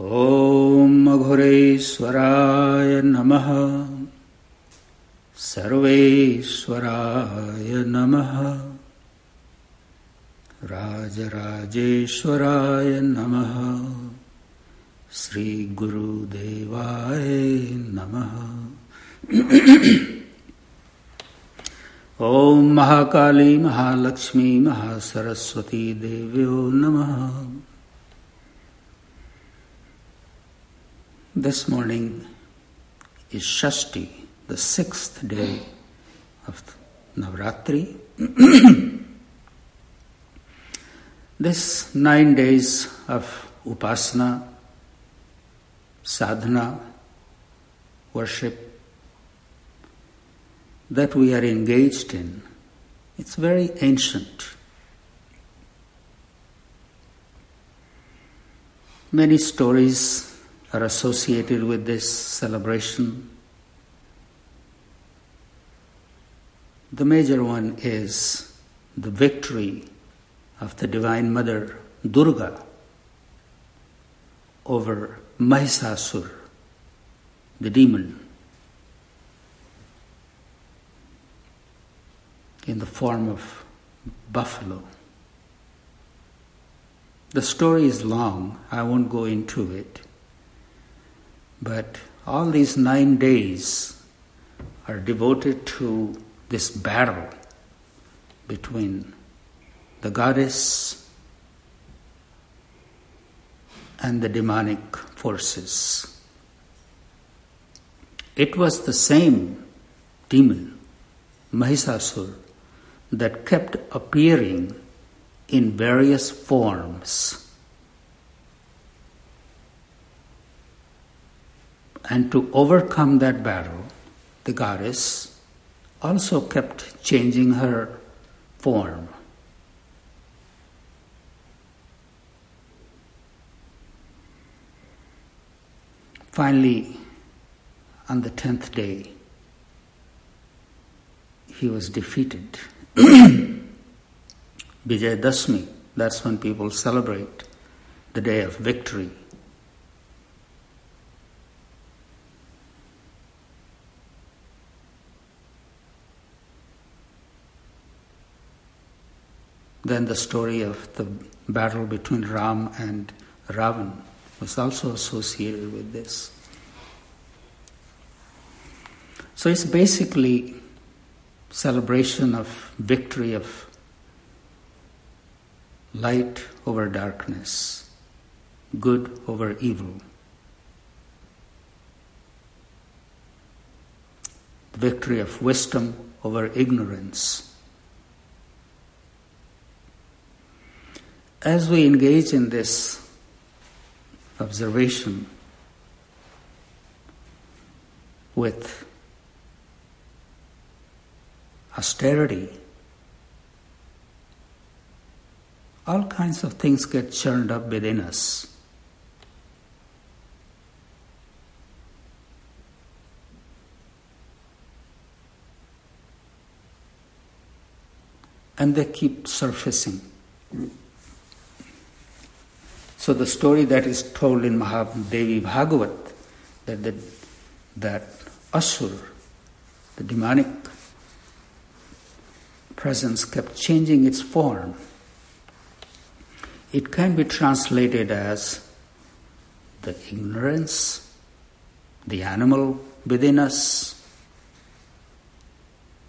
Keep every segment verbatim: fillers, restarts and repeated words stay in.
Om Aghureshwaraya Namaha Sarveshwaraya Namaha Rajarajeshwaraya Namaha Sri Guru Devaya Namaha Om Mahakali Mahalakshmi Mahasaraswati Devyo Namaha. This morning is Shashti, the sixth day of Navaratri. This nine days of upasana, sadhana, worship that we are engaged in, it's very ancient. Many stories are associated with this celebration. The major one is the victory of the Divine Mother Durga over Mahishasura, the demon, in the form of buffalo. The story is long, I won't go into it. But all these nine days are devoted to this battle between the goddess and the demonic forces. It was the same demon, Mahishasura, that kept appearing in various forms . And to overcome that battle, the goddess also kept changing her form. Finally, on the tenth day, he was defeated. Vijay Dasmi, that's when people celebrate the day of victory. Then the story of the battle between Ram and Ravan was also associated with this. So it's basically celebration of victory of light over darkness, good over evil. The victory of wisdom over ignorance. As we engage in this observation with austerity, all kinds of things get churned up within us. And they keep surfacing. So the story that is told in Mahadevi Bhagavat, that, the, that Asura, the demonic presence, kept changing its form. It can be translated as the ignorance, the animal within us,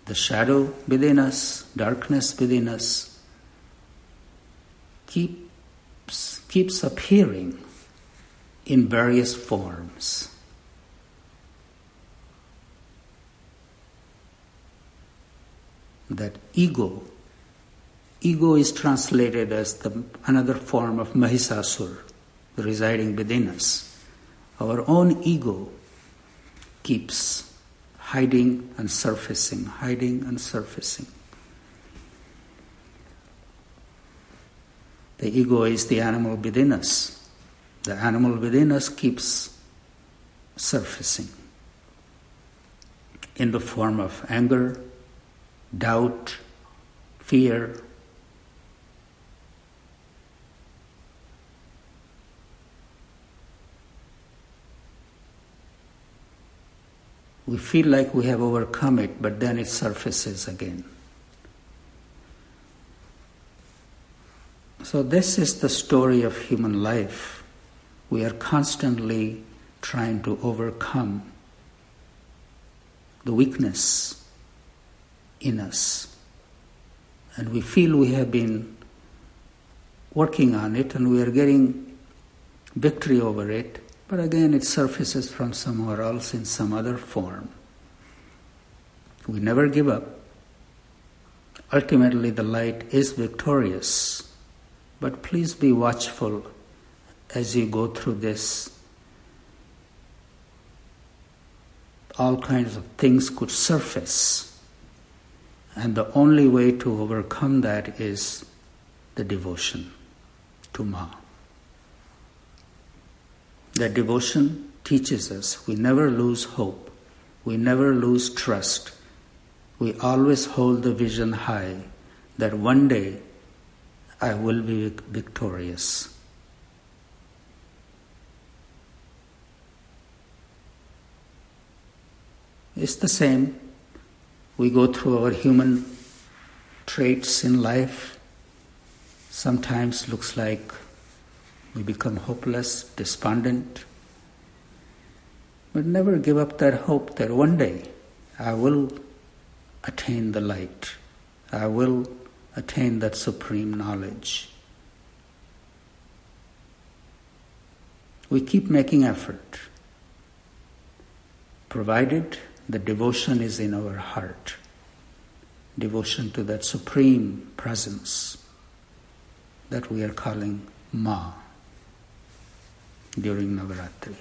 the shadow within us, darkness within us, keeps keeps appearing in various forms. That ego, ego is translated as the, another form of Mahishasura residing within us. Our own ego keeps hiding and surfacing, hiding and surfacing. The ego is the animal within us. The animal within us keeps surfacing in the form of anger, doubt, fear, we feel like we have overcome it, but then it surfaces again. So this is the story of human life. We are constantly trying to overcome the weakness in us. And we feel we have been working on it and we are getting victory over it, but again it surfaces from somewhere else in some other form. We never give up. Ultimately the light is victorious. But please be watchful as you go through this. All kinds of things could surface. And the only way to overcome that is the devotion to Ma. That devotion teaches us we never lose hope. We never lose trust. We always hold the vision high that one day I will be victorious. It's the same. We go through our human traits in life. Sometimes looks like we become hopeless, despondent. But never give up that hope that one day I will attain the light. I will attain that supreme knowledge. We keep making effort, provided the devotion is in our heart, devotion to that supreme presence that we are calling Ma during Navaratri.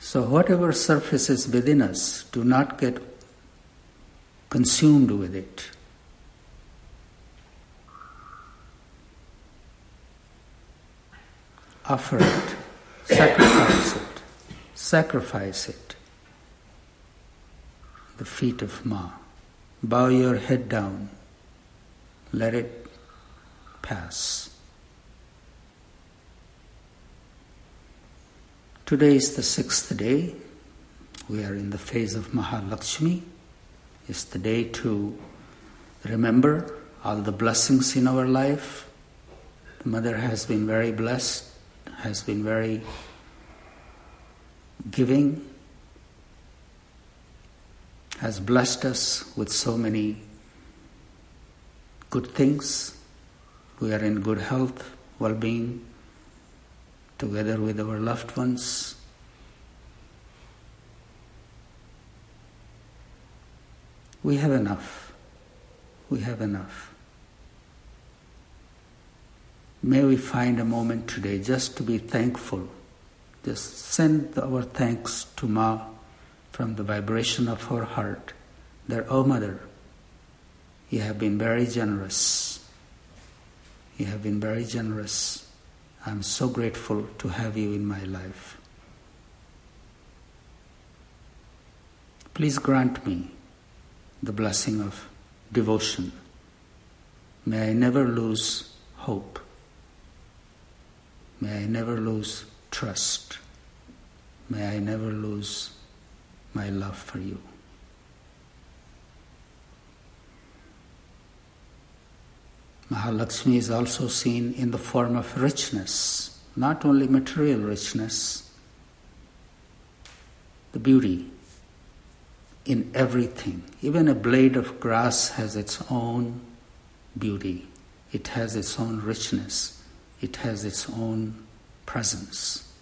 So whatever surfaces within us, do not get consumed with it. Offer it, sacrifice it, sacrifice it. The feet of Ma. Bow your head down. Let it pass. Today is the sixth day. We are in the phase of Mahalakshmi. It's the day to remember all the blessings in our life. The mother has been very blessed, has been very giving, has blessed us with so many good things. We are in good health, well-being, together with our loved ones. We have enough. We have enough. May we find a moment today just to be thankful. Just send our thanks to Ma from the vibration of her heart that, oh Mother, you have been very generous. You have been very generous. I'm so grateful to have you in my life. Please grant me the blessing of devotion. May I never lose hope. May I never lose trust. May I never lose my love for you. Mahalakshmi is also seen in the form of richness, not only material richness, the beauty in everything. Even a blade of grass has its own beauty. It has its own richness. It has its own presence.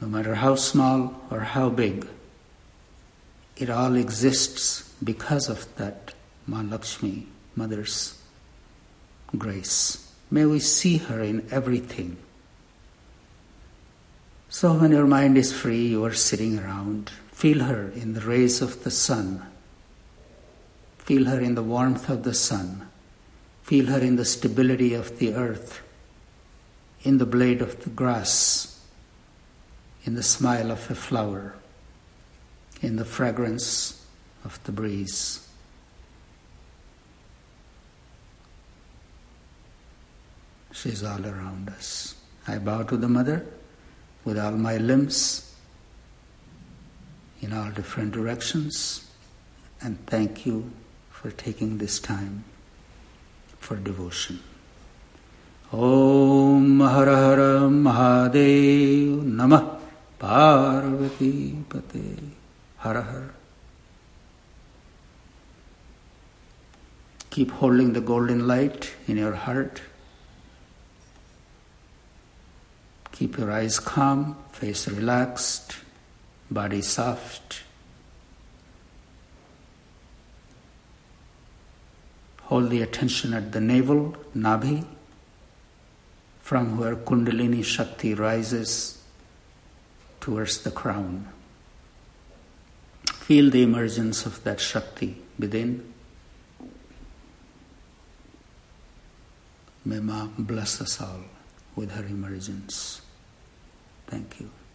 No matter how small or how big, it all exists because of that Mahalakshmi, Mother's grace. May we see her in everything. So when your mind is free, you are sitting around. Feel her in the rays of the sun. Feel her in the warmth of the sun. Feel her in the stability of the earth, in the blade of the grass, in the smile of a flower, in the fragrance of the breeze. She is all around us. I bow to the Mother with all my limbs in all different directions and thank you for taking this time for devotion. Om Hara Hara Mahadev Namah Parvati Pate Hara Hara. Keep holding the golden light in your heart. Keep your eyes calm, face relaxed, body soft. Hold the attention at the navel, Nabhi, from where Kundalini Shakti rises towards the crown. Feel the emergence of that Shakti within. May Ma bless us all with her emergence. Thank you.